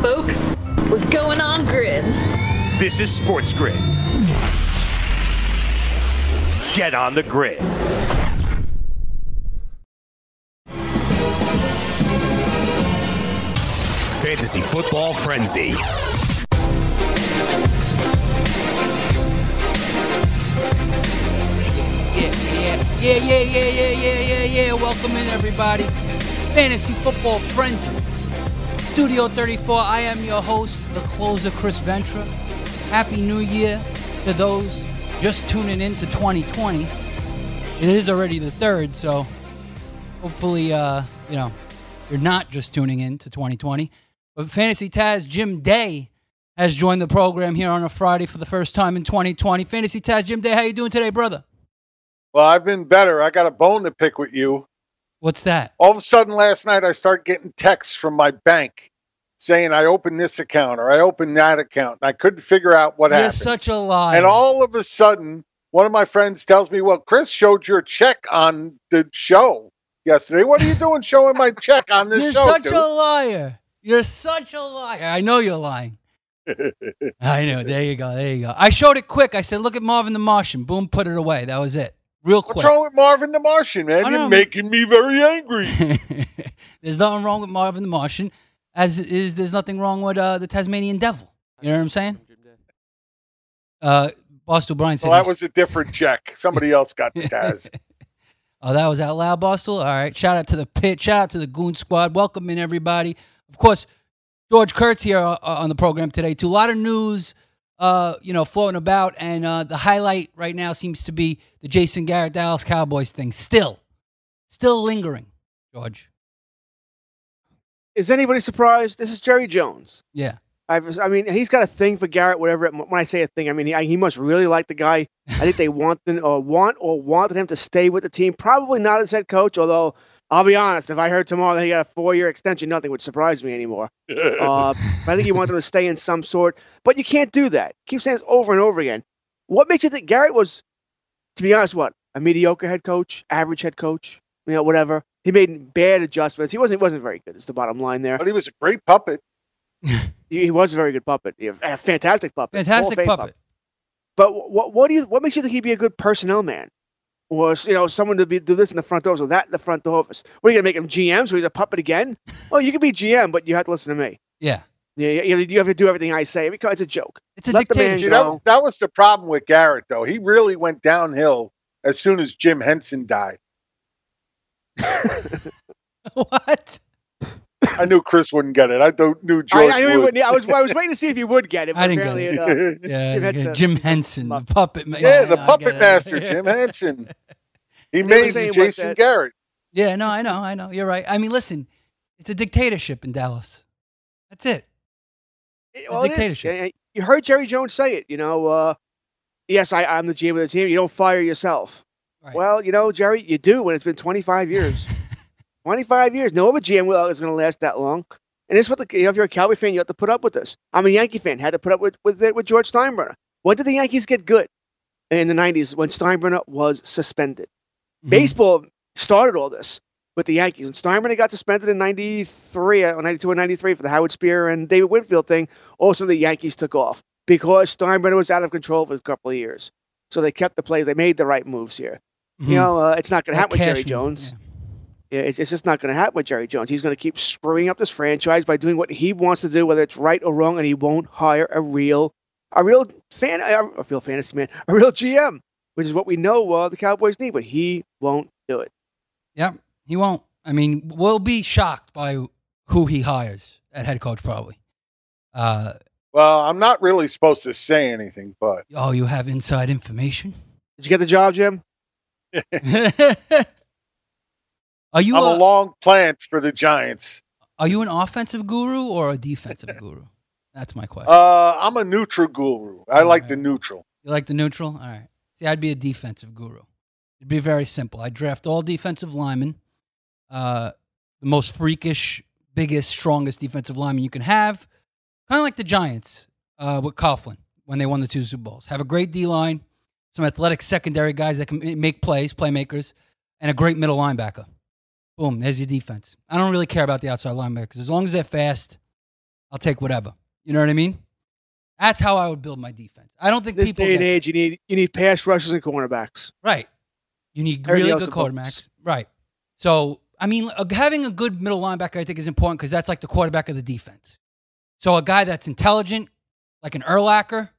Folks, we're going on grid. This is Sports Grid. Get on the grid. Fantasy Football Frenzy. Yeah. Welcome in, everybody. Fantasy Football Frenzy, Studio 34. I am your host, the closer, Chris Ventura. Happy New Year to those just tuning in to 2020. It is already the third, so hopefully, you're not just tuning in to 2020. But Fantasy Taz, Jim Day, has joined the program here on a Friday for the first time in 2020. Fantasy Taz, Jim Day, how you doing today, brother? Well, I've been better. I got a bone to pick with you. What's that? All of a sudden last night, I start getting texts from my bank saying I opened this account or I opened that account. And I couldn't figure out what happened. You're such a liar. And all of a sudden, one of my friends tells me, well, Chris showed your check on the show yesterday. What are you doing showing my check on this show, You're such a liar. I know you're lying. I know. There you go. I showed it quick. I said, look at Marvin the Martian. Boom, put it away. That was it. Real quick. What's wrong with Marvin the Martian, man? You're making me very angry. There's nothing wrong with Marvin the Martian, there's nothing wrong with the Tasmanian Devil. You know what I'm saying? Boston Bryan said. Well, that was a different check. Somebody else got the Taz. Oh, that was out loud, Boston? All right. Shout out to the pit. Shout out to the Goon Squad. Welcome in, everybody. Of course, George Kurtz here on the program today, too. A lot of news floating about, and the highlight right now seems to be the Jason Garrett Dallas Cowboys thing. Still lingering, George. Is anybody surprised? This is Jerry Jones. Yeah. He's got a thing for Garrett, whatever. When I say a thing, I mean, he must really like the guy. I think they wanted him to stay with the team. Probably not as head coach, although I'll be honest, if I heard tomorrow that he got a 4-year extension, nothing would surprise me anymore. I think he wanted him to stay in some sort. But you can't do that. Keep saying this over and over again. What makes you think Garrett was, to be honest, a mediocre head coach, average head coach, whatever. He made bad adjustments. He wasn't very good. It's the bottom line there. But he was a great puppet. He was a very good puppet. A fantastic puppet. But what makes you think he'd be a good personnel man? Or, someone to do this in the front office or that in the front office. What, are you going to make him GM so he's a puppet again? Well, you can be GM, but you have to listen to me. Yeah. You have to do everything I say because it's a joke. It's a dictatorship. That was the problem with Garrett, though. He really went downhill as soon as Jim Henson died. What? I knew Chris wouldn't get it. I knew George would. I was waiting to see if you would get it. But I didn't get it. Jim Henson, the puppet master. Yeah, the puppet master, Jim Henson. He made Jason Garrett. Yeah, no, I know. You're right. I mean, listen, it's a dictatorship in Dallas. That's it. It's a dictatorship. It is. You heard Jerry Jones say it. Yes, I'm the GM of the team. You don't fire yourself. Right. Well, you know, Jerry, you do when it's been 25 years. 25 years. No other GM is going to last that long. And this is what if you're a Cowboy fan, you have to put up with this. I'm a Yankee fan. Had to put up with George Steinbrenner. When did the Yankees get good? In the 90s, when Steinbrenner was suspended. Mm-hmm. Baseball started all this with the Yankees. When Steinbrenner got suspended in 93 or 92 or 93 for the Howard Spear and David Winfield thing, also the Yankees took off because Steinbrenner was out of control for a couple of years. So they kept the plays. They made the right moves here. Mm-hmm. You know, it's not going to happen with Jerry Jones. Yeah. It's just not going to happen with Jerry Jones. He's going to keep screwing up this franchise by doing what he wants to do, whether it's right or wrong, and he won't hire a real GM, which is what we know the Cowboys need, but he won't do it. Yeah, he won't. I mean, we'll be shocked by who he hires at head coach, probably. Well, I'm not really supposed to say anything, but... Oh, you have inside information? Did you get the job, Jim? I'm a long plant for the Giants. Are you an offensive guru or a defensive guru? That's my question. I'm a neutral guru. I like the neutral. You like the neutral? All right. See, I'd be a defensive guru. It'd be very simple. I'd draft all defensive linemen, the most freakish, biggest, strongest defensive lineman you can have, kind of like the Giants with Coughlin when they won the 2 Super Bowls. Have a great D-line, some athletic secondary guys that can make plays, playmakers, and a great middle linebacker. Boom, there's your defense. I don't really care about the outside linebackers. As long as they're fast, I'll take whatever. You know what I mean? That's how I would build my defense. I don't think people day and age you need pass rushers and cornerbacks. Right. You need really good quarterbacks. Right. So, I mean, having a good middle linebacker I think is important because that's like the quarterback of the defense. So a guy that's intelligent, like an Urlacher,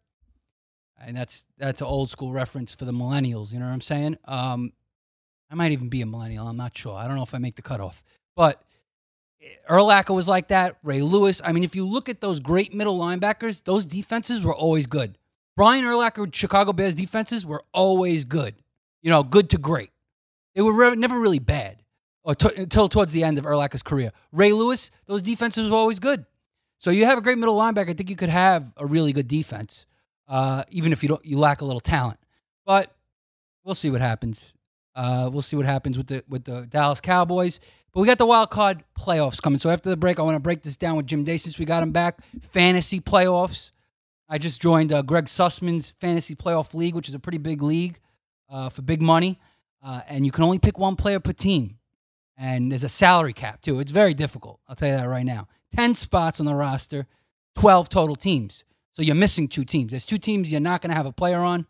and that's an old school reference for the millennials, you know what I'm saying? I might even be a millennial, I'm not sure. I don't know if I make the cutoff. But Urlacher was like that. Ray Lewis. I mean, if you look at those great middle linebackers, those defenses were always good. Brian Urlacher, Chicago Bears defenses were always good. You know, good to great. They were never really bad until towards the end of Urlacher's career. Ray Lewis, those defenses were always good. So you have a great middle linebacker. I think you could have a really good defense, even if you lack a little talent. But we'll see what happens. We'll see what happens with the Dallas Cowboys. But we got the wild card playoffs coming. So after the break, I want to break this down with Jim Day since we got him back. Fantasy playoffs. I just joined Greg Sussman's Fantasy Playoff League, which is a pretty big league for big money. And you can only pick one player per team. And there's a salary cap, too. It's very difficult. I'll tell you that right now. 10 spots on the roster, 12 total teams. So you're missing 2 teams. There's 2 teams you're not going to have a player on.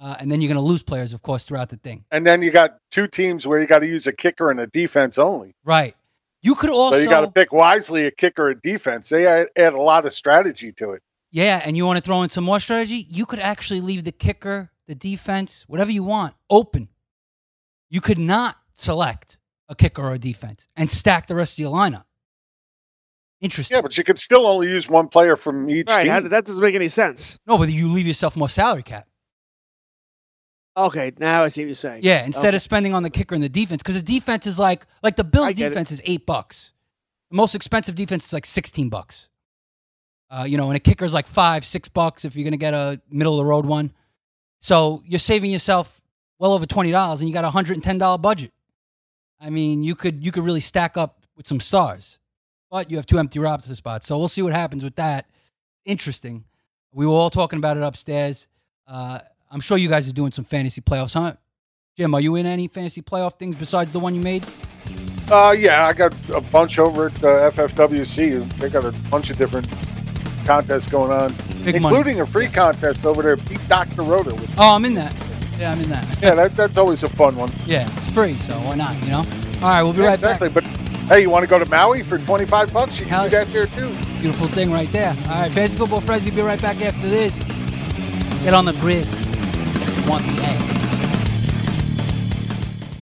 And then you're going to lose players, of course, throughout the thing. And then you got 2 teams where you got to use a kicker and a defense only. Right. You could also... So you got to pick wisely a kicker and defense. They add a lot of strategy to it. Yeah, and you want to throw in some more strategy? You could actually leave the kicker, the defense, whatever you want, open. You could not select a kicker or a defense and stack the rest of your lineup. Interesting. Yeah, but you could still only use one player from each team. Right, that doesn't make any sense. No, but you leave yourself more salary cap. Okay, now I see what you're saying. Yeah, instead of spending on the kicker and the defense, because the defense is like the Bills' defense is $8. The most expensive defense is like $16. And a kicker is like $5, $6 if you're going to get a middle-of-the-road one. So you're saving yourself well over $20, and you got a $110 budget. I mean, you could really stack up with some stars, but you have 2 empty roster spots. So we'll see what happens with that. Interesting. We were all talking about it upstairs. I'm sure you guys are doing some fantasy playoffs, huh? Jim, are you in any fantasy playoff things besides the one you made? Yeah, I got a bunch over at FFWC. They got a bunch of different contests going on, including a free contest over there. Beat Dr. Roto. Oh, I'm in that. Yeah, I'm in that. Yeah, that's always a fun one. Yeah, it's free, so why not, you know? All right, we'll be right back. Exactly, but hey, you want to go to Maui for $25? You can do that there, too. Beautiful thing right there. All right, Fantasy Football Friends, you'll be right back after this. Get on the grid. Want the egg.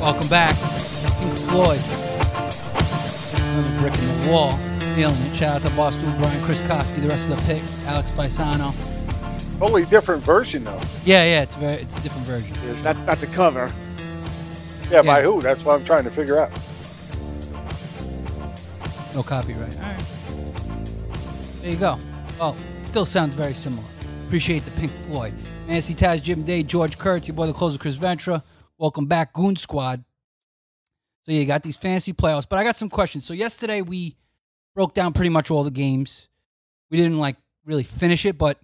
Welcome back. Pink Floyd. Another brick in the wall. Nailing it. Shout out to Boston, Brian, Chris Koski, the rest of the pick, Alex Paisano. Totally different version, though. Yeah, it's a different version. Yeah, that's a cover. Yeah, by who? That's what I'm trying to figure out. No copyright. All right. There you go. Well, it still sounds very similar. Appreciate the Pink Floyd. Fantasy Taz, Jim Day, George Kurtz, your boy, the closer, Chris Ventura. Welcome back, Goon Squad. So you got these fantasy playoffs, but I got some questions. So yesterday we broke down pretty much all the games. We didn't really finish it, but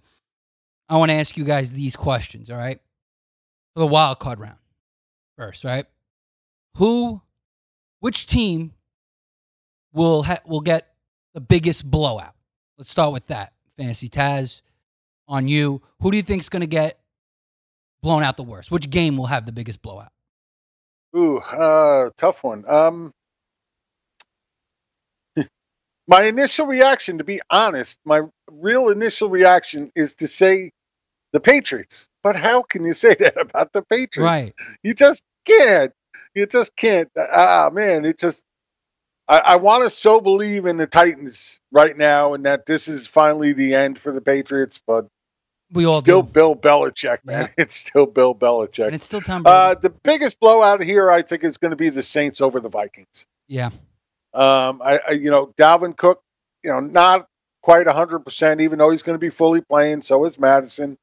I want to ask you guys these questions, all right? For the wild card round first, right? Which team will get the biggest blowout? Let's start with that. Fantasy Taz, on you. Who do you think's going to get blown out the worst? Which game will have the biggest blowout? Ooh, tough one. My initial reaction, to be honest, my real initial reaction is to say the Patriots. But how can you say that about the Patriots? Right. You just can't. Man, I want to so believe in the Titans right now and that this is finally the end for the Patriots, but we all still do. Bill Belichick, man. Yeah. It's still Bill Belichick. And it's still Tom Brady. The biggest blowout here, I think, is going to be the Saints over the Vikings. Yeah. Dalvin Cook, not quite 100%, even though he's going to be fully playing. So is Madison.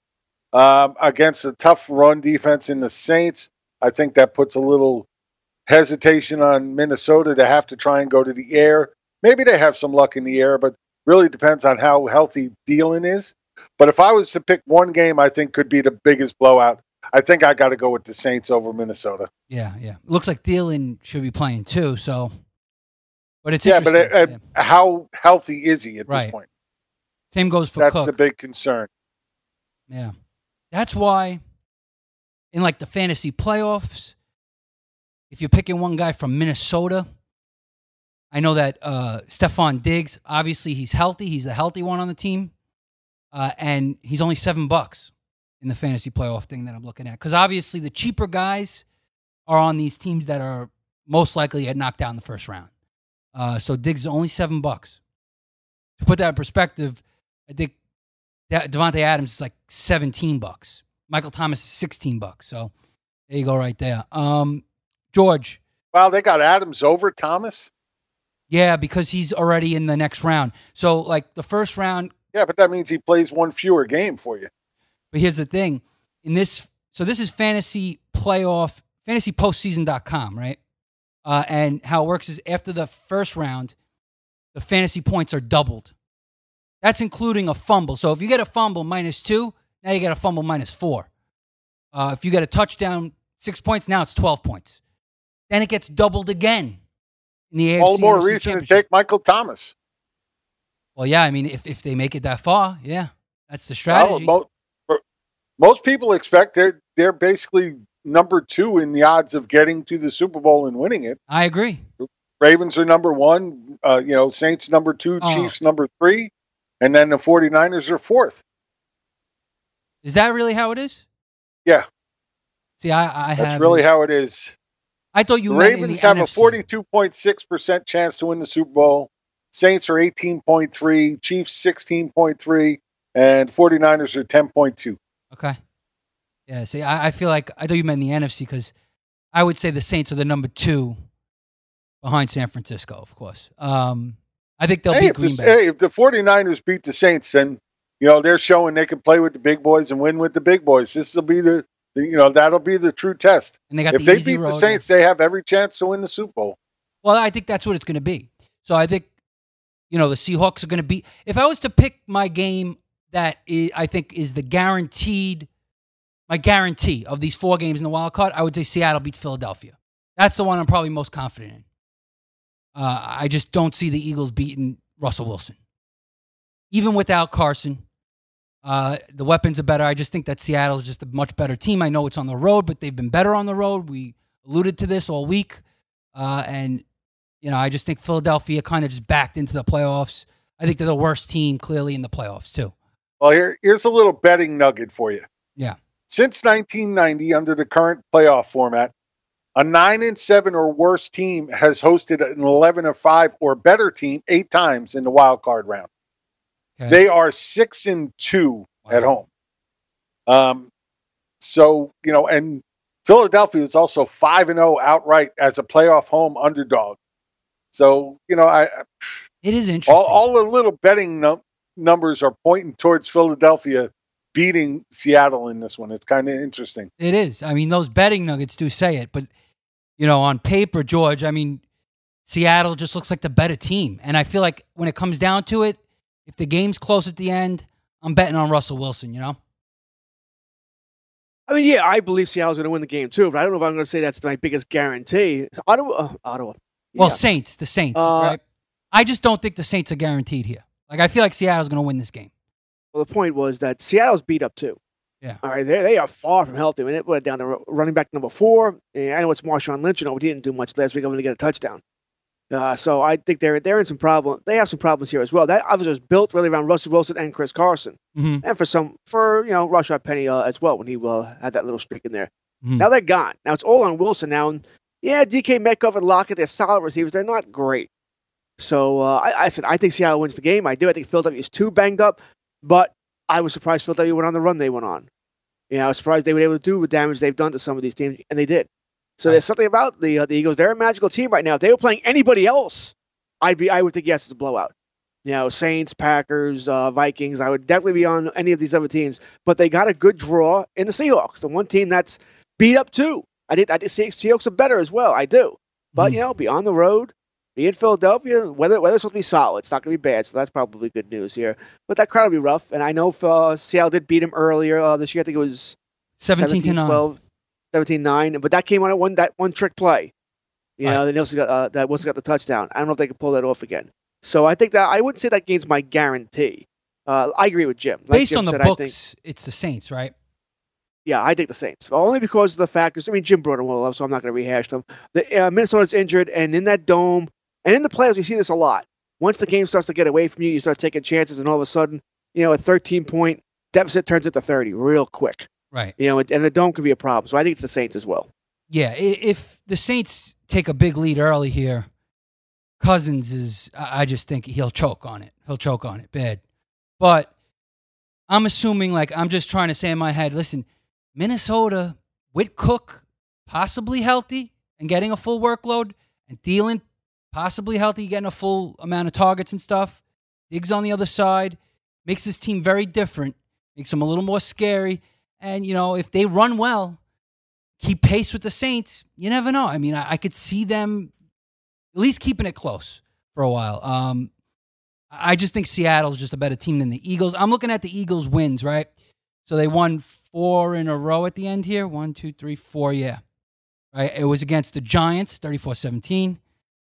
Against a tough run defense in the Saints, I think that puts a little hesitation on Minnesota to have to try and go to the air. Maybe they have some luck in the air, but really depends on how healthy Thielen is. But if I was to pick one game I think could be the biggest blowout, I think I got to go with the Saints over Minnesota. Yeah. Looks like Thielen should be playing too, so. But it's interesting. But how healthy is he at this point? Same goes for Cook. That's the big concern. Yeah. That's why in the fantasy playoffs, if you're picking one guy from Minnesota, I know that Stephon Diggs, obviously he's healthy. He's the healthy one on the team. And he's only $7 in the fantasy playoff thing that I'm looking at. Because obviously the cheaper guys are on these teams that are most likely to get knocked out in the first round. So Diggs is only $7. To put that in perspective, I think that Davante Adams is $17. Michael Thomas is $16. So there you go right there. George. Wow, they got Adams over Thomas? Yeah, because he's already in the next round. So, like, the first round... Yeah, but that means he plays one fewer game for you. But here's the thing. In this, so this is fantasy playoff, fantasypostseason.com, right? And how it works is after the first round, the fantasy points are doubled. That's including a fumble. So if you get a fumble -2, now you get a fumble -4. If you get a touchdown, 6 points, now it's 12 points. Then it gets doubled again in the AFC. All more reason to take Michael Thomas. Well, yeah, I mean, if they make it that far, yeah, that's the strategy. Well, most people expect they're basically number two in the odds of getting to the Super Bowl and winning it. I agree. Ravens are number one, Saints number two, Chiefs number three, and then the 49ers are fourth. Is that really how it is? Yeah. See, I that's haven't. Really how it is. I thought you meant in the Ravens have NFC. A 42.6% chance to win the Super Bowl. Saints are 18.3, Chiefs 16.3, and 49ers are 10.2. Okay. Yeah, see, I feel like I thought you meant in the NFC because I would say the Saints are the number two behind San Francisco, of course. I think they'll beat Green Bay. If the 49ers beat the Saints, then they're showing they can play with the big boys and win with the big boys. This will be the that'll be the true test. And they got if they beat the Saints, they have every chance to win the Super Bowl. Well, I think that's what it's going to be. So I think the Seahawks are going to be. If I was to pick my game that I think is the guaranteed, my guarantee of these four games in the wild card, I would say Seattle beats Philadelphia. That's the one I'm probably most confident in. I just don't see the Eagles beating Russell Wilson. Even without Carson, the weapons are better. I just think that Seattle's just a much better team. I know it's on the road, but they've been better on the road. We alluded to this all week. And I just think Philadelphia kind of just backed into the playoffs. I think they're the worst team, clearly, in the playoffs, too. Well, here's a little betting nugget for you. Yeah. Since 1990, under the current playoff format, a 9-7 or worse team has hosted an 11-5 or better team 8 times in the wild card round. Okay. They are 6-2 at home. And Philadelphia is also 5-0 outright as a playoff home underdog. So, it is interesting. All the little betting numbers are pointing towards Philadelphia beating Seattle in this one. It's kind of interesting. It is. I mean, those betting nuggets do say it, but on paper, George, I mean, Seattle just looks like the better team. And I feel like when it comes down to it, if the game's close at the end, I'm betting on Russell Wilson, I mean, yeah, I believe Seattle's going to win the game too, but I don't know if I'm going to say that's my biggest guarantee. Ottawa. Yeah. Well, the Saints, right? I just don't think the Saints are guaranteed here. Like, I feel like Seattle's going to win this game. Well, the point was that Seattle's beat up, too. Yeah. All right, they are far from healthy. When it went down to running back number 4, and I know it's Marshawn Lynch, but he didn't do much last week. I'm going to get a touchdown. So I think they're in some problem. They have some problems here as well. That obviously was built really around Russell Wilson and Chris Carson, mm-hmm. and for Rashad Penny as well when he had that little streak in there. Mm-hmm. Now they're gone. Now it's all on Wilson now. And yeah, DK Metcalf and Lockett, they're solid receivers. They're not great. So I think Seattle wins the game. I do. I think Philadelphia is too banged up. But I was surprised Philadelphia went on the run they went on. I was surprised they were able to do the damage they've done to some of these teams, and they did. So there's something about the Eagles. They're a magical team right now. If they were playing anybody else, I would think, yes, it's a blowout. Saints, Packers, Vikings. I would definitely be on any of these other teams. But they got a good draw in the Seahawks, the one team that's beat up too. I did see Seahawks are better as well. I do. But, be on the road. Be in Philadelphia, weather's supposed to be solid. It's not going to be bad, so that's probably good news here. But that crowd will be rough, and I know Seattle did beat him earlier this year. I think it was 17-9. 17-9, but that came on that one trick play. They also got that Wilson got the touchdown. I don't know if they can pull that off again. So I think that I wouldn't say that game's my guarantee. I agree with Jim. Like Based Jim on the said, books, it's the Saints, right? Yeah, I think the Saints. Only because of the factors. I mean, Jim brought them all up, so I'm not going to rehash them. Minnesota's injured, and in that dome. And in the playoffs, you see this a lot. Once the game starts to get away from you, you start taking chances, and all of a sudden, a 13-point deficit turns into 30 real quick. Right. And the dome could be a problem. So I think it's the Saints as well. Yeah, if the Saints take a big lead early here, Cousins I just think he'll choke on it. He'll choke on it bad. But I'm assuming, I'm just trying to say in my head, listen, Minnesota with Cook possibly healthy, and getting a full workload, and Thielen possibly healthy, getting a full amount of targets and stuff. Diggs on the other side makes this team very different, makes them a little more scary. And, you know, if they run well, keep pace with the Saints, you never know. I mean, I could see them at least keeping it close for a while. I just think Seattle's just a better team than the Eagles. I'm looking at the Eagles' wins, right? So they won 4 in a row at the end here. 1, 2, 3, 4, yeah. Right, it was against the Giants, 34-17.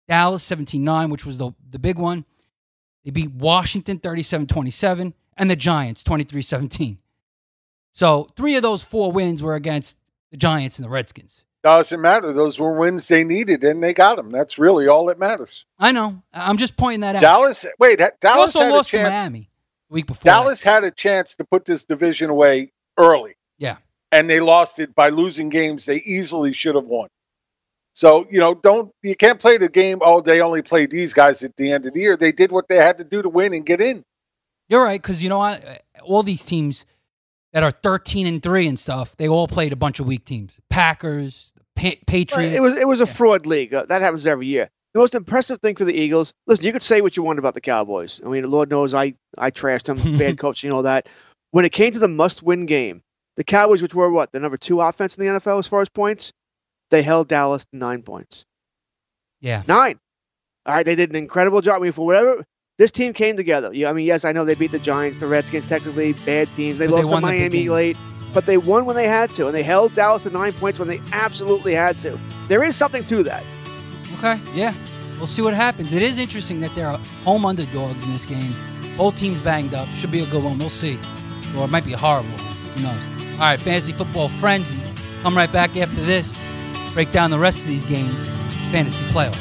Dallas, 17-9, which was the big one. They beat Washington, 37-27. And the Giants, 23-17. So 3 of those 4 wins were against the Giants and the Redskins. Doesn't matter. Those were wins they needed, and they got them. That's really all that matters. I know. I'm just pointing that out. Dallas also lost to Miami the week before. Dallas had a chance to put this division away early. Yeah. And they lost it by losing games they easily should have won. So, you know, you can't play the game, oh, they only played these guys at the end of the year. They did what they had to do to win and get in. You're right, because, you know, all these teams that are 13-3 and stuff, they all played a bunch of weak teams. Packers, Patriots. It was a fraud league. That happens every year. The most impressive thing for the Eagles, listen, you could say what you want about the Cowboys. I mean, Lord knows I trashed them, bad coaching, all that. When it came to the must-win game, the Cowboys, which were what, the number 2 offense in the NFL as far as points, they held Dallas to 9 points. Yeah. 9. All right, they did an incredible job. I mean, for whatever, this team came together. Yeah, I mean, yes, I know they beat the Giants, the Redskins, technically bad teams. They lost to Miami late, but they won when they had to, and they held Dallas to 9 points when they absolutely had to. There is something to that. Okay, yeah. We'll see what happens. It is interesting that there are home underdogs in this game. Both teams banged up. Should be a good one. We'll see. Or it might be horrible. Who knows? All right, Fantasy Football Frenzy. Come right back after this. Break down the rest of these games. Fantasy Playoff.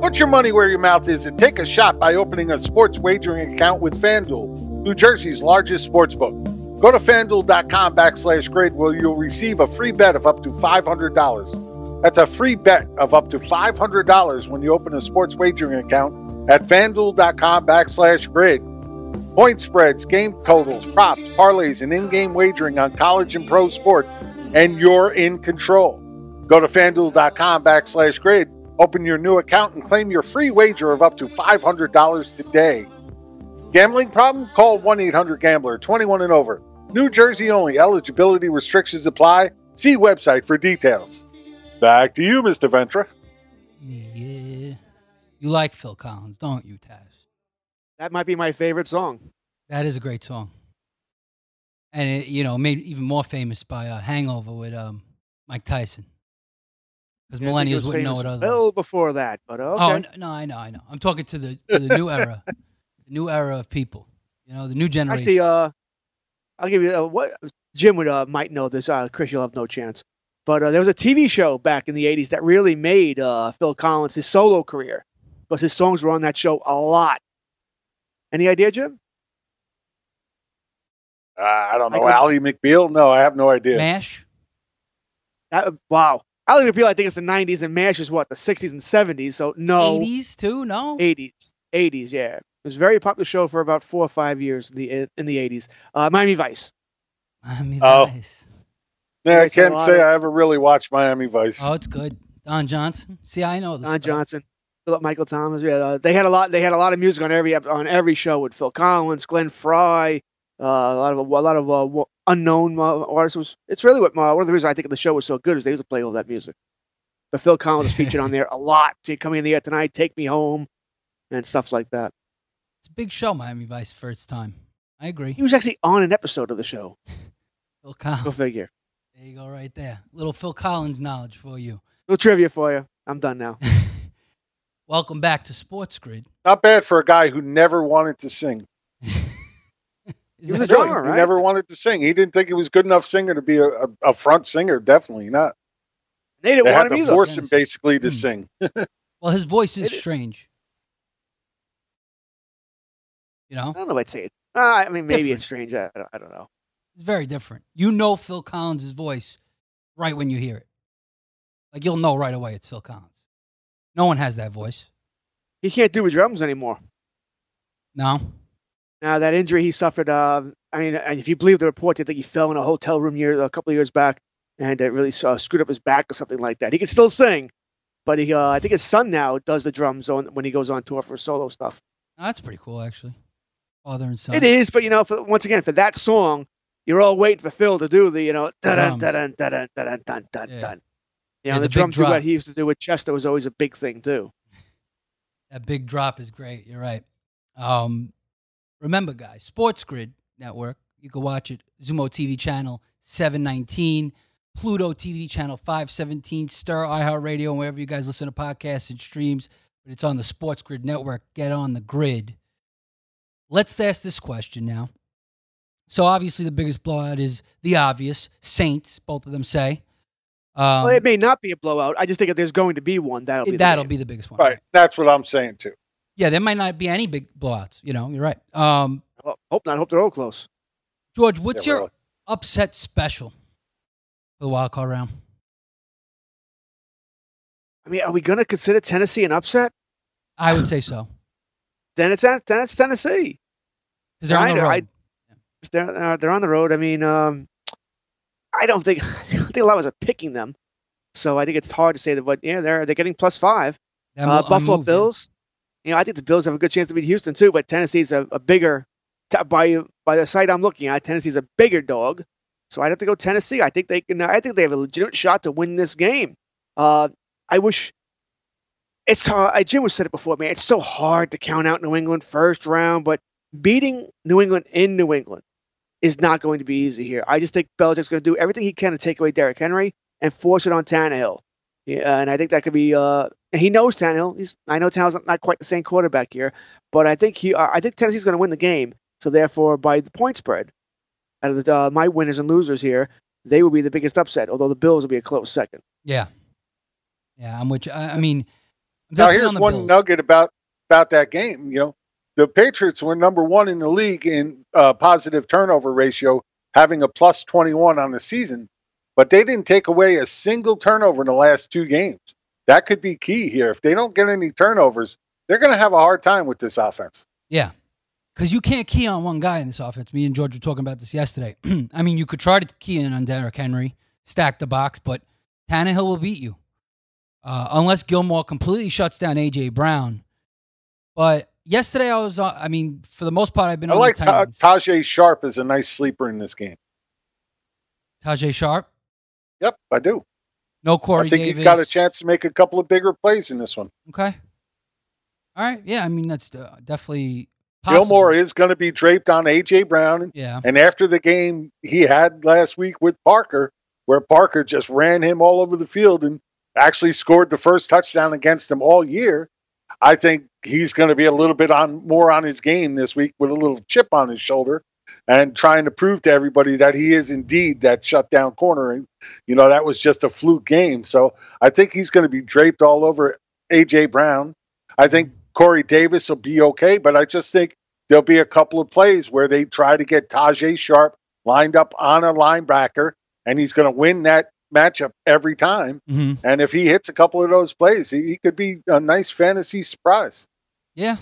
Put your money where your mouth is and take a shot by opening a sports wagering account with FanDuel, New Jersey's largest sportsbook. Go to FanDuel.com/grid where you'll receive a free bet of up to $500. That's a free bet of up to $500 when you open a sports wagering account at FanDuel.com/grid. Point spreads, game totals, props, parlays, and in-game wagering on college and pro sports, and you're in control. Go to FanDuel.com/grid. Open your new account and claim your free wager of up to $500 today. Gambling problem? Call 1-800-GAMBLER, 21 and over. New Jersey only. Eligibility restrictions apply. See website for details. Back to you, Mr. Ventra. Yeah. You like Phil Collins, don't you, Taz? That might be my favorite song. That is a great song. And it, you know, made even more famous by Hangover with Mike Tyson. Because millennials wouldn't know what other. Well, before that, but okay. Oh no, I know. I'm talking to the new era, the new era of people. You know, the new generation. Actually, I'll give you what Jim would might know this. Chris, you'll have no chance. But there was a TV show back in the '80s that really made Phil Collins his solo career, because his songs were on that show a lot. Any idea, Jim? I don't know. Ally McBeal? No, I have no idea. MASH? Wow. Ally McBeal, I think it's the 90s, and MASH is what, the 60s and 70s, so no. 80s too, no? 80s, yeah. It was a very popular show for about 4 or 5 years in the 80s. Miami Vice. Miami Vice. Yeah, I can't say I ever really watched Miami Vice. Oh, it's good. Don Johnson. See, I know this Don stuff. Johnson. Philip Michael Thomas. Yeah, they had a lot of music on every show with Phil Collins, Glenn Fry, a lot of unknown artists. It's really one of the reasons I think the show was so good is they used to play all that music. But Phil Collins featured on there a lot. So Coming in the Air Tonight, Take Me Home, and stuff like that. It's a big show, Miami Vice, for its time. I agree. He was actually on an episode of the show. Phil Collins. Go figure. There you go, right there. Little Phil Collins knowledge for you. Little trivia for you. I'm done now. Welcome back to Sports Grid. Not bad for a guy who never wanted to sing. He was a drummer, right? He never wanted to sing. He didn't think he was good enough singer to be a front singer. Definitely not. They didn't want him either. They had to force him basically to sing. Well, his voice is strange. You know, I don't know what I'd say. I mean, maybe it's strange. I don't know. It's very different. You know Phil Collins' voice right when you hear it. Like, you'll know right away it's Phil Collins. No one has that voice. He can't do the drums anymore. No. Now, that injury he suffered, and if you believe the report, they think he fell in a hotel room a couple of years back, and it really screwed up his back or something like that. He can still sing, but he, I think his son now does the drums when he goes on tour for solo stuff. Oh, that's pretty cool, actually. Father and son. It is, but, you know, once again, for that song, you're all waiting for Phil to do the, you know, dun dun dun dun dun dun dun dun. You know, the drum thing that he used to do with Chester was always a big thing, too. That big drop is great. You're right. Remember, guys, Sports Grid Network, you can watch it, Zumo TV channel 719, Pluto TV channel 517, Stir, iHeartRadio, and wherever you guys listen to podcasts and streams. But it's on the Sports Grid Network. Get on the grid. Let's ask this question now. So, obviously, the biggest blowout is the obvious. Saints, both of them say. Well, it may not be a blowout. I just think if there's going to be one, that'll be the biggest one. Right. That's what I'm saying, too. Yeah, there might not be any big blowouts. You know, you're right. Hope not. Hope they're all close. George, what's your upset special for the wild card round? I mean, are we going to consider Tennessee an upset? I would say so. Then it's Tennessee. Because they're on the road. They're on the road. I mean, I don't think a lot of us are picking them. So I think it's hard to say that. But yeah, they're getting +5. Buffalo Bills. You know, I think the Bills have a good chance to beat Houston, too, but Tennessee's a bigger, by the site I'm looking at, Tennessee's a bigger dog. So I'd have to go Tennessee. I think they have a legitimate shot to win this game. Jim said it before, man, it's so hard to count out New England first round, but beating New England is not going to be easy here. I just think Belichick's going to do everything he can to take away Derrick Henry and force it on Tannehill. Yeah, and I think that could be. And he knows Tannehill. I know Tannehill's not quite the same quarterback here, but I think Tennessee's going to win the game. So therefore, by the point spread, out of my winners and losers here, they will be the biggest upset. Although the Bills will be a close second. Yeah, I'm with you. I mean, now here's one nugget about that game. You know, the Patriots were number one in the league in positive turnover ratio, having a +21 on the season. But they didn't take away a single turnover in the last two games. That could be key here. If they don't get any turnovers, they're going to have a hard time with this offense. Yeah, because you can't key on one guy in this offense. Me and George were talking about this yesterday. I mean, you could try to key in on Derrick Henry, stack the box, but Tannehill will beat you. Unless Gilmore completely shuts down A.J. Brown. But yesterday I was on, I mean, for the most part, I've been on the Titans. Tajay Sharp is a nice sleeper in this game. Tajay Sharp? Yep, I do. No Corey Davis. I think he's got a chance to make a couple of bigger plays in this one. Okay. All right. Yeah, I mean, that's definitely possible. Gilmore is going to be draped on A.J. Brown. Yeah. And after the game he had last week with Parker, where Parker just ran him all over the field and actually scored the first touchdown against him all year, I think he's going to be a little bit more on his game this week with a little chip on his shoulder and trying to prove to everybody that he is indeed that shutdown corner. And, you know, that was just a fluke game. So I think he's going to be draped all over A.J. Brown. I think Corey Davis will be okay, but I just think there'll be a couple of plays where they try to get Tajay Sharp lined up on a linebacker, and he's going to win that matchup every time. Mm-hmm. And if he hits a couple of those plays, he could be a nice fantasy surprise. Yeah.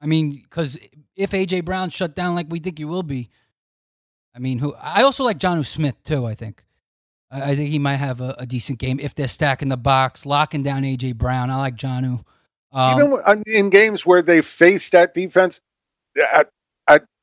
I mean, because if A.J. Brown's shut down like we think he will be, I mean, I also like Jonnu Smith, too, I think. I think he might have a decent game if they're stacking the box, locking down A.J. Brown. I like Jonnu. Even in games where they faced that defense, at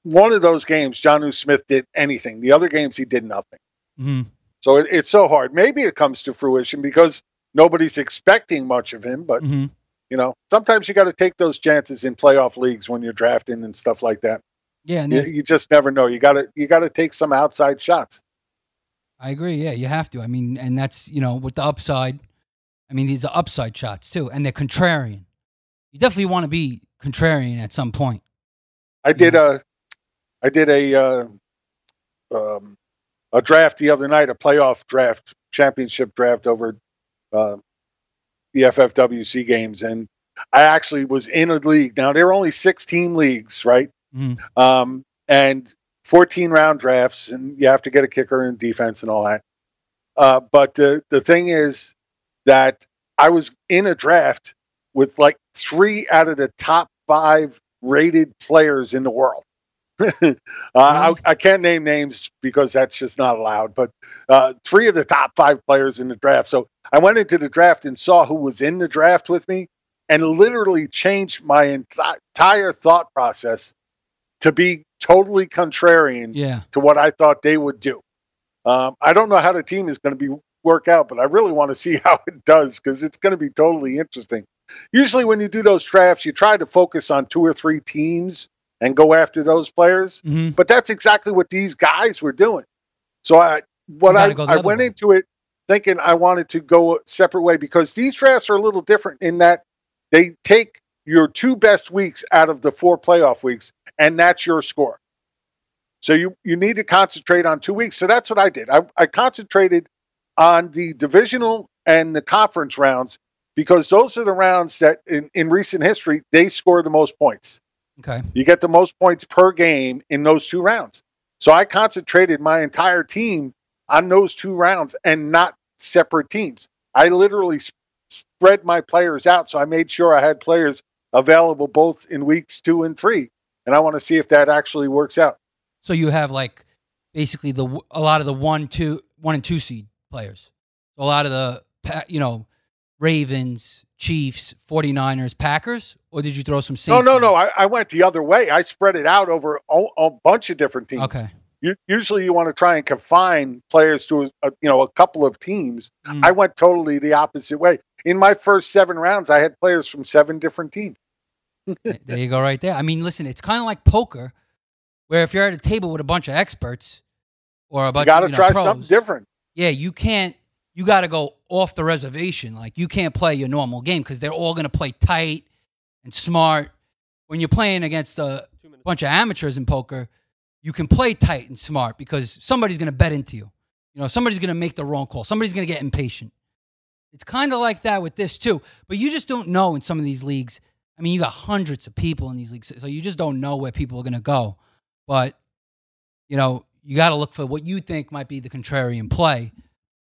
one of those games, Jonnu Smith did anything. The other games, he did nothing. Mm-hmm. So it's so hard. Maybe it comes to fruition because nobody's expecting much of him, but mm-hmm. You know, sometimes you got to take those chances in playoff leagues when you're drafting and stuff like that. Yeah, and you just never know. You got to take some outside shots. I agree. Yeah, you have to. I mean, and that's, you know, with the upside. I mean, these are upside shots too, and they're contrarian. You definitely want to be contrarian at some point. I did a draft the other night, a playoff draft, championship draft over the FFWC games, and I actually was in a league. Now, there are only 16 leagues, right? Mm-hmm. And 14-round drafts, and you have to get a kicker and defense and all that. But the thing is that I was in a draft with like 3 out of the top 5 rated players in the world. I can't name names because that's just not allowed, but 3 of the top 5 players in the draft. So I went into the draft and saw who was in the draft with me and literally changed my entire thought process to be totally contrarian to what I thought they would do. I don't know how the team is going to work out, but I really want to see how it does because it's going to be totally interesting. Usually when you do those drafts, you try to focus on 2 or 3 teams and go after those players. Mm-hmm. But that's exactly what these guys were doing. So I went into it thinking I wanted to go a separate way because these drafts are a little different in that they take your 2 best weeks out of the 4 playoff weeks, and that's your score. So you need to concentrate on 2 weeks. So that's what I did. I concentrated on the divisional and the conference rounds because those are the rounds that in recent history, they score the most points. Okay. You get the most points per game in those 2 rounds. So I concentrated my entire team on those 2 rounds and not separate teams. I literally spread my players out, so I made sure I had players available both in weeks 2 and 3, and I want to see if that actually works out. So you have like basically a lot of the 1 and 2 seed players. A lot of the, you know, Ravens, Chiefs, 49ers, Packers, or did you throw some Saints? No. I went the other way. I spread it out over a bunch of different teams. Okay. Usually you want to try and confine players to a couple of teams. Mm. I went totally the opposite way. In my first 7 rounds, I had players from 7 different teams. There you go right there. I mean, listen, it's kind of like poker where if you're at a table with a bunch of experts or a bunch of pros. You got to try something different. Yeah, you can't. You got to go off the reservation. Like, you can't play your normal game because they're all going to play tight and smart. When you're playing against a bunch of amateurs in poker, you can play tight and smart because somebody's going to bet into you. You know, somebody's going to make the wrong call. Somebody's going to get impatient. It's kind of like that with this, too. But you just don't know in some of these leagues. I mean, you got hundreds of people in these leagues, so you just don't know where people are going to go. But, you know, you got to look for what you think might be the contrarian play.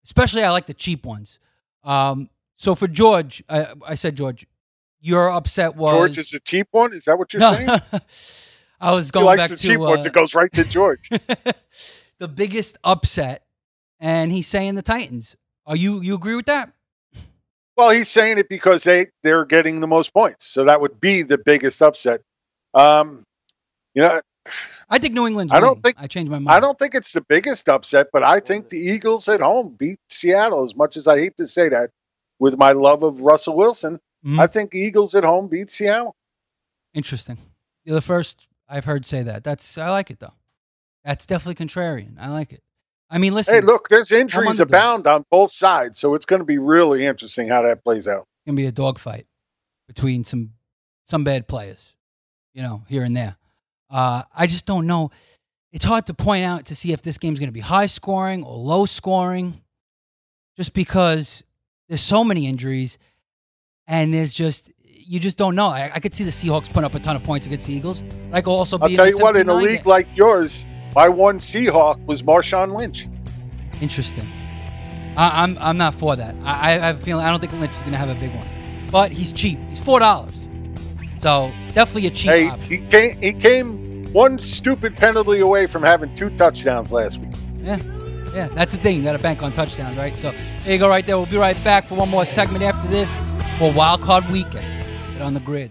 Especially I like the cheap ones. So for George, I said, George, your upset was... George is a cheap one? Is that what you're saying? I was going back to... He likes the cheap ones. It goes right to George. The biggest upset. And he's saying the Titans. You agree with that? Well, he's saying it because they're getting the most points. So that would be the biggest upset. You know, I think New England's winning. I changed my mind. I don't think it's the biggest upset, but I think the Eagles at home beat Seattle, as much as I hate to say that. With my love of Russell Wilson, I think Eagles at home beat Seattle. Interesting. You're the first I've heard say that. I like it, though. That's definitely contrarian. I like it. I mean, listen. Hey, look, there's injuries abound on both sides, so it's going to be really interesting how that plays out. It's going to be a dogfight between some bad players, you know, here and there. I just don't know. It's hard to point out to see if this game's going to be high scoring or low scoring, just because there's so many injuries, and there's just you just don't know. I could see the Seahawks putting up a ton of points against the Eagles. I could also be. I'll tell you what, in a league like yours, my one Seahawk was Marshawn Lynch. Interesting. I'm not for that. I have a feeling I don't think Lynch is going to have a big one, but he's cheap. He's $4, so definitely a cheap option. He came one stupid penalty away from having 2 touchdowns last week. Yeah. Yeah, that's the thing. You got to bank on touchdowns, right? So there you go right there. We'll be right back for one more segment after this for Wild Card Weekend. Get on the grid.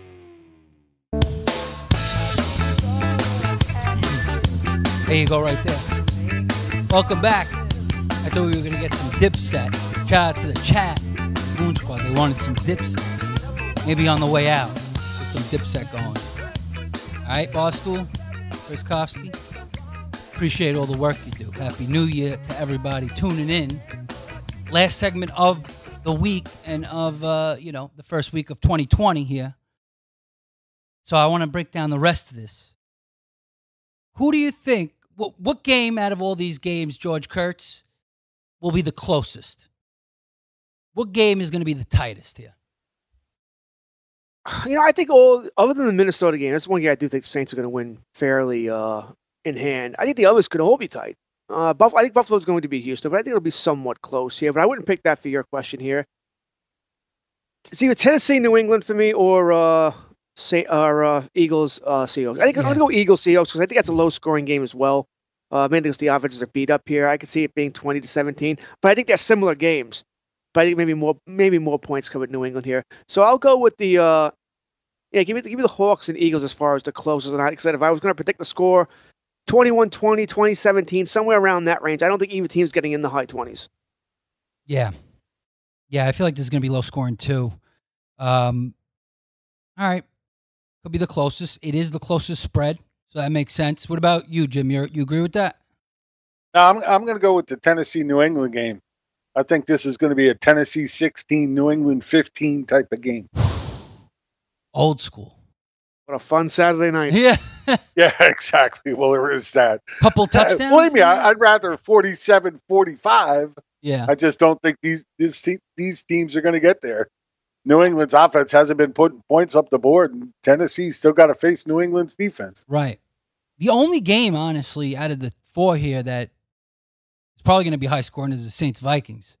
There you go right there. Welcome back. I thought we were going to get some Dipset. Shout out to the chat. Moon Squad, they wanted some Dipset. Maybe on the way out, get some Dipset going. All right, Barstool, Chris Kofsky. Appreciate all the work you do. Happy New Year to everybody tuning in. Last segment of the week and of, the first week of 2020 here. So I want to break down the rest of this. Who do you think, what game out of all these games, George Kurtz, will be the closest? What game is going to be the tightest here? You know, I think other than the Minnesota game, that's one game I do think the Saints are going to win fairly in hand. I think the others could all be tight. I think Buffalo's going to be Houston, but I think it'll be somewhat close here. But I wouldn't pick that for your question here. It's either Tennessee, New England for me, or Eagles, Seahawks. I think I'm going to go Eagles, Seahawks, because I think that's a low-scoring game as well. Mainly because the offenses are beat up here. I could see it being 20-17, but I think they're similar games. But I think maybe more points come with New England here. So I'll go with the give me the Hawks and Eagles as far as the closest. And I said if I was going to predict the score, 21-20, 20-17, somewhere around that range. I don't think either team's getting in the high 20s. Yeah, I feel like this is going to be low-scoring too. All right. Could be the closest. It is the closest spread, so that makes sense. What about you, Jim? You agree with that? Now, I'm going to go with the Tennessee-New England game. I think this is going to be a Tennessee 16, New England 15 type of game. Old school. What a fun Saturday night. Yeah. Yeah, exactly. Well, there is that. Couple touchdowns. Believe me, I'd rather 47-45. Yeah. I just don't think these teams are going to get there. New England's offense hasn't been putting points up the board, and Tennessee's still got to face New England's defense. Right. The only game, honestly, out of the four here that is probably going to be high-scoring is the Saints-Vikings.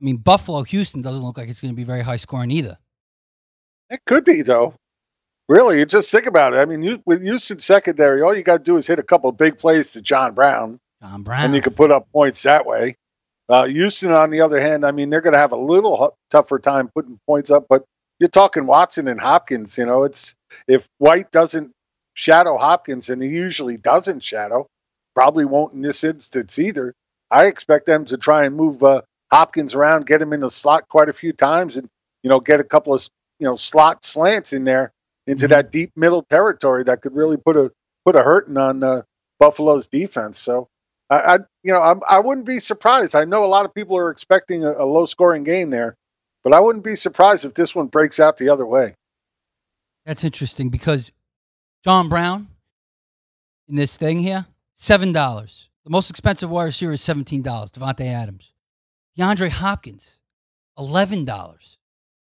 I mean, Buffalo-Houston doesn't look like it's going to be very high-scoring either. It could be, though. Really, just think about it. I mean, with Houston's secondary, all you got to do is hit a couple of big plays to John Brown. And you can put up points that way. Houston, on the other hand, I mean, they're going to have a little tougher time putting points up, but you're talking Watson and Hopkins. You know, it's if White doesn't shadow Hopkins, and he usually doesn't shadow, probably won't in this instance either. I expect them to try and move Hopkins around, get him in the slot quite a few times, and get a couple of slot slants in there into that deep middle territory that could really put a hurting on Buffalo's defense. So. I wouldn't be surprised. I know a lot of people are expecting a low-scoring game there, but I wouldn't be surprised if this one breaks out the other way. That's interesting because John Brown in this thing here, $7. The most expensive wide receiver is $17, Davante Adams. DeAndre Hopkins, $11.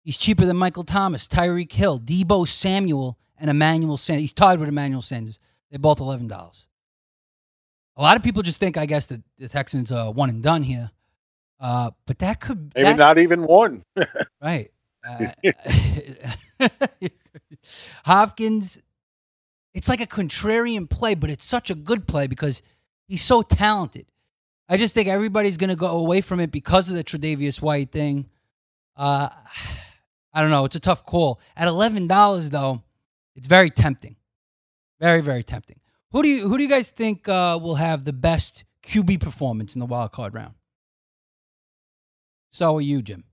He's cheaper than Michael Thomas, Tyreek Hill, Debo Samuel, and Emmanuel Sanders. He's tied with Emmanuel Sanders. They're both $11. A lot of people just think, I guess, that the Texans are one and done here. But that could... Maybe not even one. Right. Hopkins, it's like a contrarian play, but it's such a good play because he's so talented. I just think everybody's going to go away from it because of the Tre'Davious White thing. I don't know. It's a tough call. At $11, though, it's very tempting. Very, very tempting. Who do you guys think will have the best QB performance in the wild card round? So are you, Jim?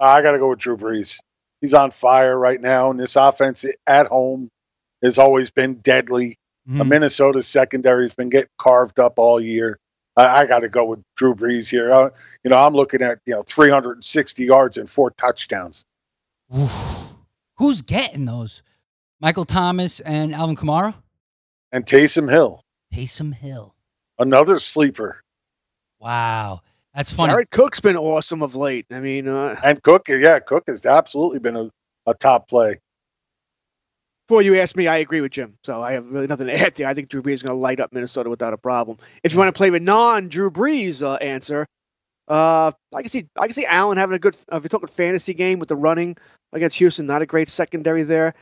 I got to go with Drew Brees. He's on fire right now, and this offense at home has always been deadly. Mm-hmm. Minnesota's secondary has been getting carved up all year. I got to go with Drew Brees here. I'm looking at 360 yards and 4 touchdowns. Oof. Who's getting those? Michael Thomas and Alvin Kamara? And Taysom Hill. Taysom Hill. Another sleeper. Wow. That's funny. Jared Cook's been awesome of late. I mean, and Cook has absolutely been a top play. Before you ask me, I agree with Jim. So I have really nothing to add there. I think Drew Brees is going to light up Minnesota without a problem. If you want to play with non-Drew Brees answer, I can see Allen having a good, if you're talking fantasy game with the running against Houston, not a great secondary there.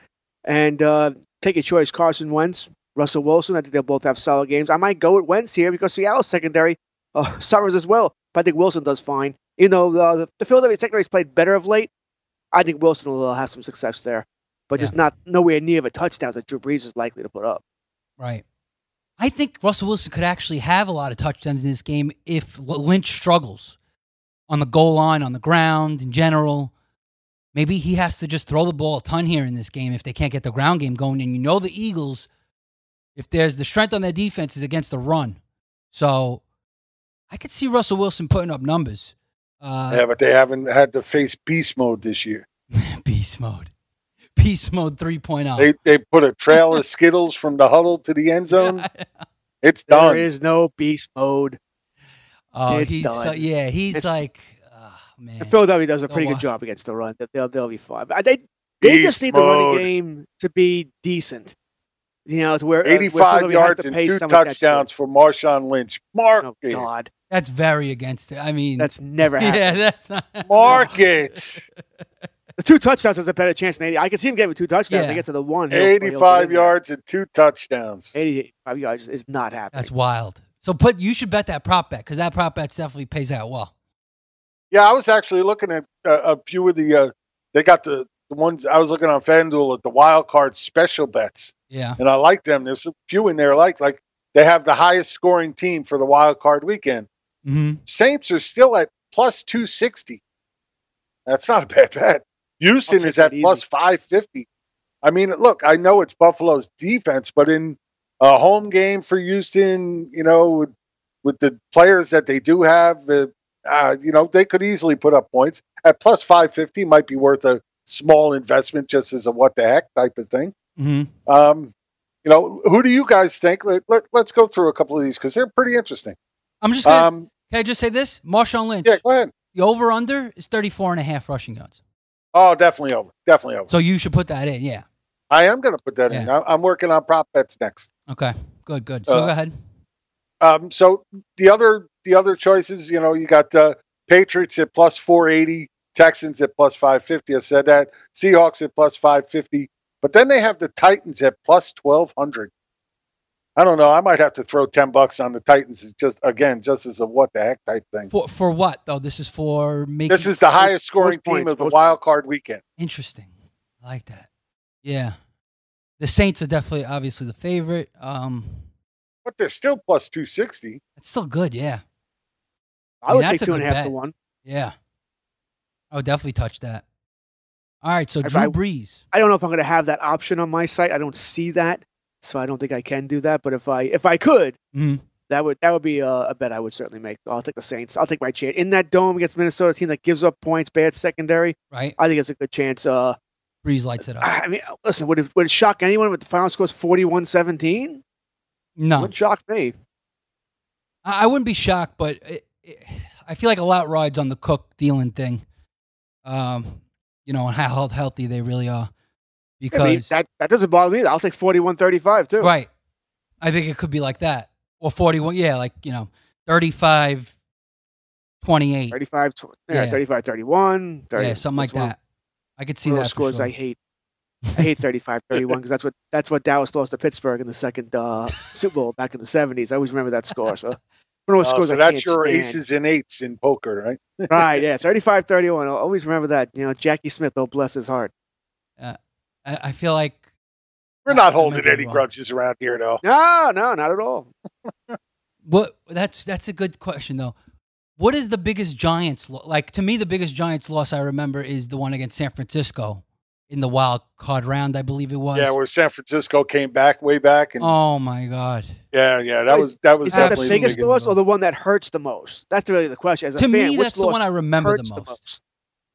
And take a choice, Carson Wentz. Russell Wilson, I think they'll both have solid games. I might go with Wentz here because Seattle's secondary suffers as well. But I think Wilson does fine. Even though the Philadelphia secondary's played better of late, I think Wilson will have some success there. But just not nowhere near the touchdowns that Drew Brees is likely to put up. Right. I think Russell Wilson could actually have a lot of touchdowns in this game if Lynch struggles on the goal line, on the ground, in general. Maybe he has to just throw the ball a ton here in this game if they can't get the ground game going. And the Eagles... If there's the strength on their defense is against the run. So I could see Russell Wilson putting up numbers. But they haven't had to face beast mode this year. Beast mode 3.0. They put a trail of Skittles from the huddle to the end zone. It's done. There is no beast mode. Oh, it's done. So, he's like, oh, man. Philadelphia does a pretty good job against the run. They'll be fine. They just need the running game to be decent. To where 85 yards and 2 touchdowns for Marshawn Lynch. Mark it. Oh, God. That's very against it. I mean, that's never happened. Yeah, that's not. Mark it. The 2 touchdowns has a better chance than 80. I can see him getting 2 touchdowns. They get to the 1. 85 yards and 2 touchdowns. 85 yards is not happening. That's wild. So you should bet that prop bet because that prop bet definitely pays out well. Yeah, I was actually looking at a few of the. They got the ones I was looking on FanDuel at the wild card special bets. Yeah. And I like them. There's a few in there like they have the highest scoring team for the wild card weekend. Mm-hmm. Saints are still at plus 260. That's not a bad bet. Houston is at plus 550. I mean, look, I know it's Buffalo's defense, but in a home game for Houston, with with the players that they do have, you know, they could easily put up points. At plus 550 might be worth a small investment just as a what the heck type of thing. Mm-hmm. You know, who do you guys think? Let's go through a couple of these because they're pretty interesting. I'm just going to can I just say this? Marshawn Lynch. Yeah, go ahead. The over-under is 34.5 rushing yards. Oh, definitely over. Definitely over. So you should put that in, yeah. I am going to put that in. I'm working on prop bets next. Okay, good. So go ahead. So the other choices, you know, you got Patriots at plus 480, Texans at plus 550. I said that. Seahawks at plus 550. But then they have the Titans at plus 1,200. I don't know. I might have to throw $10 on the Titans just as a what the heck type thing. For what though? This is for making. This is the highest scoring team of the wild card weekend. Interesting. I like that. Yeah, the Saints are definitely obviously the favorite. But they're still plus 260. That's still good. Yeah. I would take 2.5 to 1. Yeah. I would definitely touch that. All right. So Drew Brees. I don't know if I'm going to have that option on my site. I don't see that. So I don't think I can do that, but if I could, that would be a bet I would certainly make. I'll take the Saints. I'll take my chance in that dome against Minnesota, team that gives up points, bad secondary. Right. I think it's a good chance. Breeze lights it up. I mean, listen, would it shock anyone with the final score 41-17? No, it wouldn't shock me. I wouldn't be shocked, but I feel like a lot rides on the Cook Thielen thing. You know, and how healthy they really are. Because I mean, that doesn't bother me either. I'll take 41-35 too. Right. I think it could be like that. Or 41, yeah, like, you know, 35-28. 35-31. 30, yeah, something like that. I could see that. Scores for sure. I hate 35-31 because that's what Dallas lost to Pittsburgh in the second Super Bowl back in the 70s. I always remember that score. So one of those scores. So that's your aces and eights in poker, right? Right, yeah. 35-31. I'll always remember that. You know, Jackie Smith, oh bless his heart. Yeah. I feel like we're not holding any grudges around here, though. No, not at all. That's a good question, though. What is the biggest Giants loss? Like, to me, the biggest Giants loss I remember is the one against San Francisco in the wild card round, I believe it was. Yeah, where San Francisco came back way back. And, oh my God. Yeah, that was definitely the biggest loss, or the one that hurts the most. That's really the question. As a fan, me, that's the one I remember the most.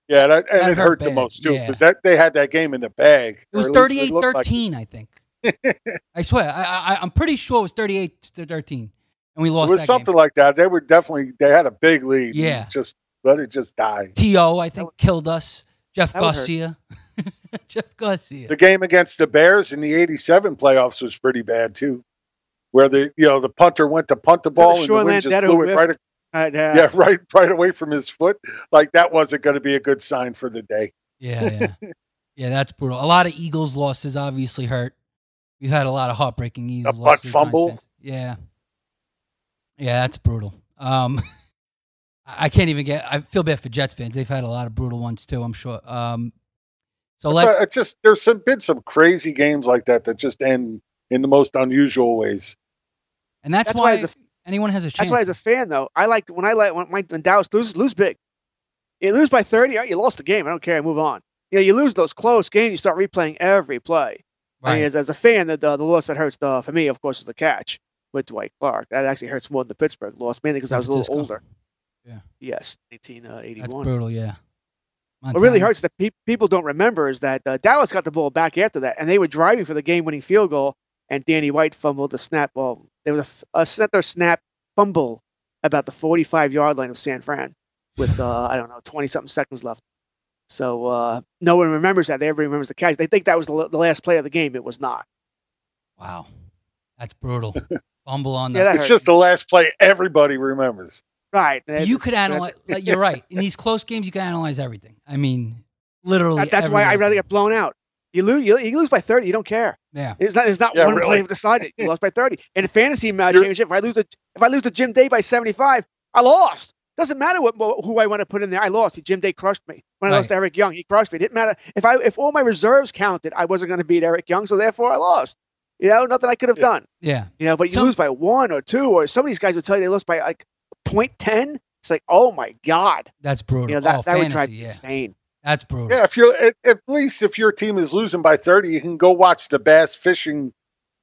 Yeah, and it hurt the most, too, because they had that game in the bag. It was 38-13, I think. I swear. I'm pretty sure it was 38-13, and we lost that game. It was something like that. They were definitely – they had a big lead. Yeah. Just let it just die. T.O., I think, killed us. Jeff Garcia. The game against the Bears in the 87 playoffs was pretty bad, too, where the punter went to punt the ball and the wind just blew it right across. Yeah, right away from his foot. Like, that wasn't going to be a good sign for the day. Yeah. Yeah, that's brutal. A lot of Eagles losses obviously hurt. We've had a lot of heartbreaking Eagles losses. A butt fumble. Yeah. Yeah, that's brutal. I can't even I feel bad for Jets fans. They've had a lot of brutal ones too, I'm sure. So there's been some crazy games like that that just end in the most unusual ways. And that's why anyone has a chance. That's why, as a fan, though, I like when Dallas lose big. You lose by 30, you lost the game. I don't care. I move on. You know, you lose those close games, you start replaying every play. Right. I mean, as a fan, the loss that hurts for me, of course, is the catch with Dwight Clark. That actually hurts more than the Pittsburgh loss, mainly because I was a little older. Yeah. Yes, 1981. That's brutal. Yeah. Montana. What really hurts that people don't remember is that Dallas got the ball back after that, and they were driving for the game-winning field goal, and Danny White fumbled the snap ball. There was a center snap fumble about the 45-yard line of San Fran with, 20-something seconds left. So no one remembers that. Everybody remembers the catch. They think that was the last play of the game. It was not. Wow. That's brutal. Fumble on that. Yeah, it's just the last play everybody remembers. Right. You could analyze. You're right. In these close games, you can analyze everything. I mean, literally that's everything. Why I'd rather get blown out. You lose by 30. You don't care. Yeah, it's not one play decided. You lost by 30. In a fantasy championship, if I lose to Jim Day by 75, I lost. Doesn't matter who I want to put in there. I lost. Jim Day crushed me. When I lost to Eric Young, he crushed me. It didn't matter if all my reserves counted. I wasn't going to beat Eric Young, so therefore I lost. You know, nothing I could have done. Yeah. You know, but you lose by 1 or 2, or some of these guys will tell you they lost by like 0.10. It's like, oh my God, that's brutal. You know, that would drive me insane. That's brutal. Yeah, if your team is losing by 30, you can go watch the Bass Fishing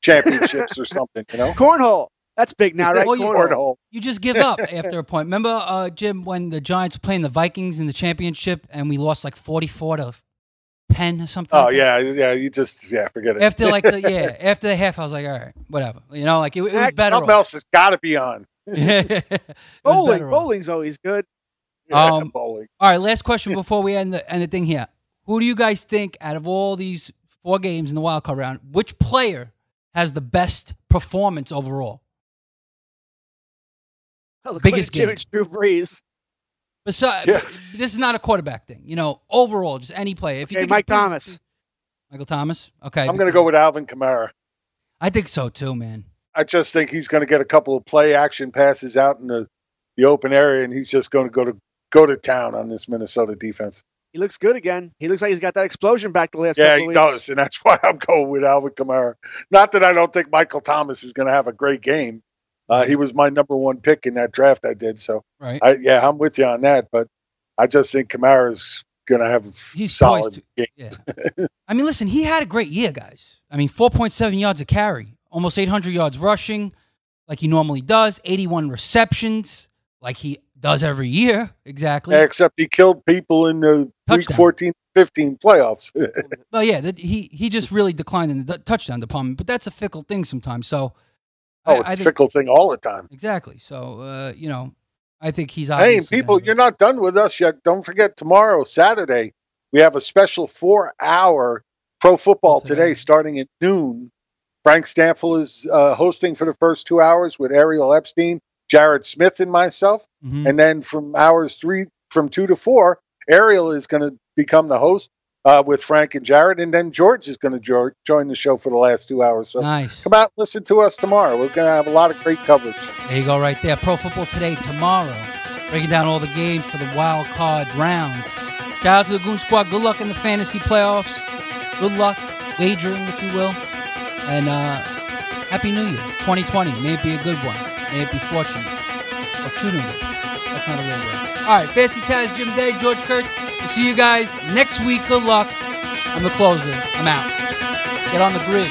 Championships or something, you know? Cornhole. That's big now, right? You just give up after a point. Remember, Jim, when the Giants were playing the Vikings in the championship and we lost like 44-10 or something? Oh, like yeah. You just, forget it. After like the, after the half, I was like, all right, whatever. You know, like it was better. Something else has got to be on. Bowling's always good. Bowling. All right, last question before we end the thing here. Who do you guys think, out of all these 4 games in the wildcard round, which player has the best performance overall? Well, the biggest game. It's Drew Brees. But this is not a quarterback thing. You know, overall, just any player. If you think Michael Thomas. Okay. I'm going to go with Alvin Kamara. I think so too, man. I just think he's going to get a couple of play action passes out in the open area, and he's just going to go to town on this Minnesota defense. He looks good again. He looks like he's got that explosion back the last couple of weeks. Yeah, he does, and that's why I'm going with Alvin Kamara. Not that I don't think Michael Thomas is going to have a great game. He was my number 1 pick in that draft I did, so right. I'm with you on that, but I just think Kamara's going to have solid game. Yeah. I mean, listen, he had a great year, guys. I mean, 4.7 yards a carry, almost 800 yards rushing like he normally does, 81 receptions like he does every year, exactly. Except he killed people in the week 14-15 playoffs. Well, he just really declined in the touchdown department, but that's a fickle thing sometimes. So, it's a fickle thing all the time. Exactly. So, I think he's obviously... Hey, people, you're not done with us yet. Don't forget, tomorrow, Saturday, we have a special 4-hour Pro Football Today starting at noon. Frank Stanfield is hosting for the first 2 hours with Ariel Epstein, Jared Smith, and myself. Mm-hmm. And then from from 2 to 4, Ariel is going to become the host with Frank and Jared. And then George is going to join the show for the last 2 hours. So nice. Come out, listen to us tomorrow. We're going to have a lot of great coverage. There you go right there. Pro Football Today tomorrow. Breaking down all the games for the wild card rounds. Shout out to the Goon Squad. Good luck in the fantasy playoffs. Good luck wagering, if you will. And Happy New Year 2020. May it be a good one. May it be fortunate. Or true to me. That's not a real word. All right, Fantasy Taz, Jim Day, George Kurtz. We'll see you guys next week. Good luck. I'm the closer. I'm out. Get on the grid.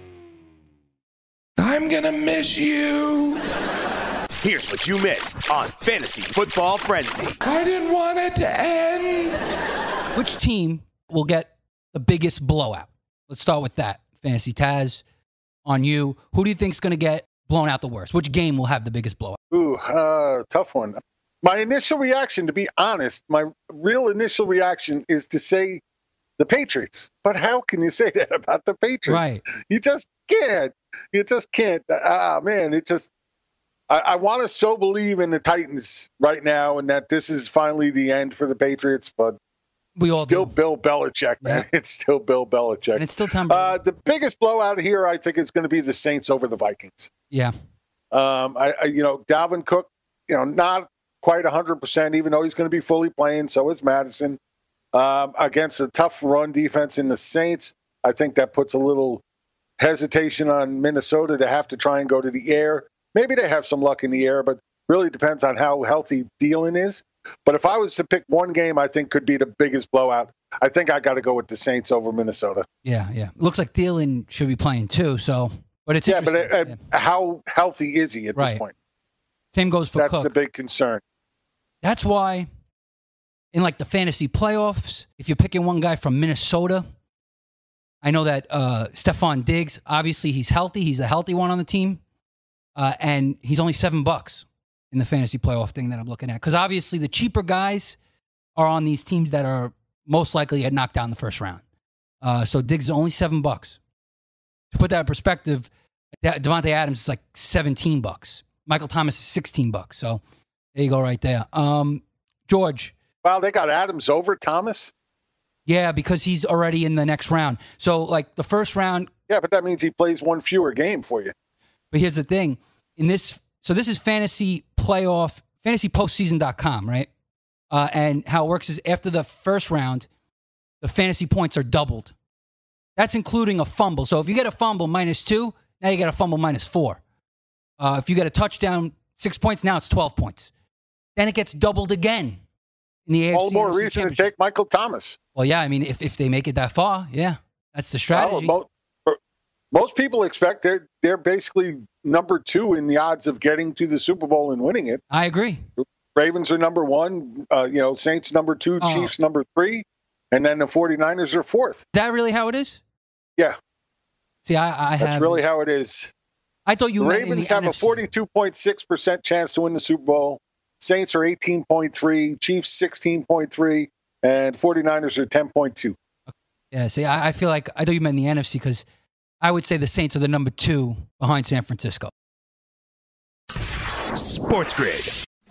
I'm gonna miss you. Here's what you missed on Fantasy Football Frenzy. I didn't want it to end. Which team will get the biggest blowout? Let's start with that. Fantasy Taz, on you. Who do you think's gonna get blown out the worst? Which game will have the biggest blowout? Ooh, tough one. My initial reaction, to be honest, my real initial reaction is to say the Patriots. But how can you say that about the Patriots? Right. You just can't. You just can't. Man, it just – I want to so believe in the Titans right now and that this is finally the end for the Patriots, but it's still Bill Belichick, man. Yeah. It's still Bill Belichick. And it's still Tom Brady. The biggest blowout here, I think, is going to be the Saints over the Vikings. Yeah. Dalvin Cook, not quite 100%, even though he's going to be fully playing. So is Madison. Against a tough run defense in the Saints, I think that puts a little hesitation on Minnesota to have to try and go to the air. Maybe they have some luck in the air, but really depends on how healthy Thielen is. But if I was to pick one game, I think could be the biggest blowout. I think I got to go with the Saints over Minnesota. Yeah. Looks like Thielen should be playing too. So, but it's interesting. But how healthy is he at this point? Same goes for Cook. That's the big concern. That's why. In the fantasy playoffs, if you're picking one guy from Minnesota, I know that Stephon Diggs, obviously he's healthy. He's the healthy one on the team. And he's only $7 in the fantasy playoff thing that I'm looking at. Because obviously the cheaper guys are on these teams that are most likely had knocked down the first round. So Diggs is only $7. To put that in perspective, Davante Adams is $17. Michael Thomas is $16. So there you go right there. George. Wow, they got Adams over Thomas? Yeah, because he's already in the next round. So, the first round... Yeah, but that means he plays one fewer game for you. But here's the thing. This is fantasy playoff, fantasypostseason.com, right? And how it works is after the first round, the fantasy points are doubled. That's including a fumble. So if you get a fumble -2, now you get a fumble -4. If you get a touchdown, 6 points, now it's 12 points. Then it gets doubled again. All the more reason to take Michael Thomas. Well, yeah, I mean, if they make it that far, yeah, that's the strategy. Well, most people expect they're basically number 2 in the odds of getting to the Super Bowl and winning it. I agree. Ravens are number 1, Saints number 2, Chiefs number 3, and then the 49ers are 4th. Is that really how it is? Yeah. See, that's really how it is. I thought you meant in the Ravens have NFC. A 42.6% chance to win the Super Bowl. Saints are 18.3, Chiefs 16.3, and 49ers are 10.2. Yeah, see, I feel like I thought you meant the NFC because I would say the Saints are the number 2 behind San Francisco. Sports Grid.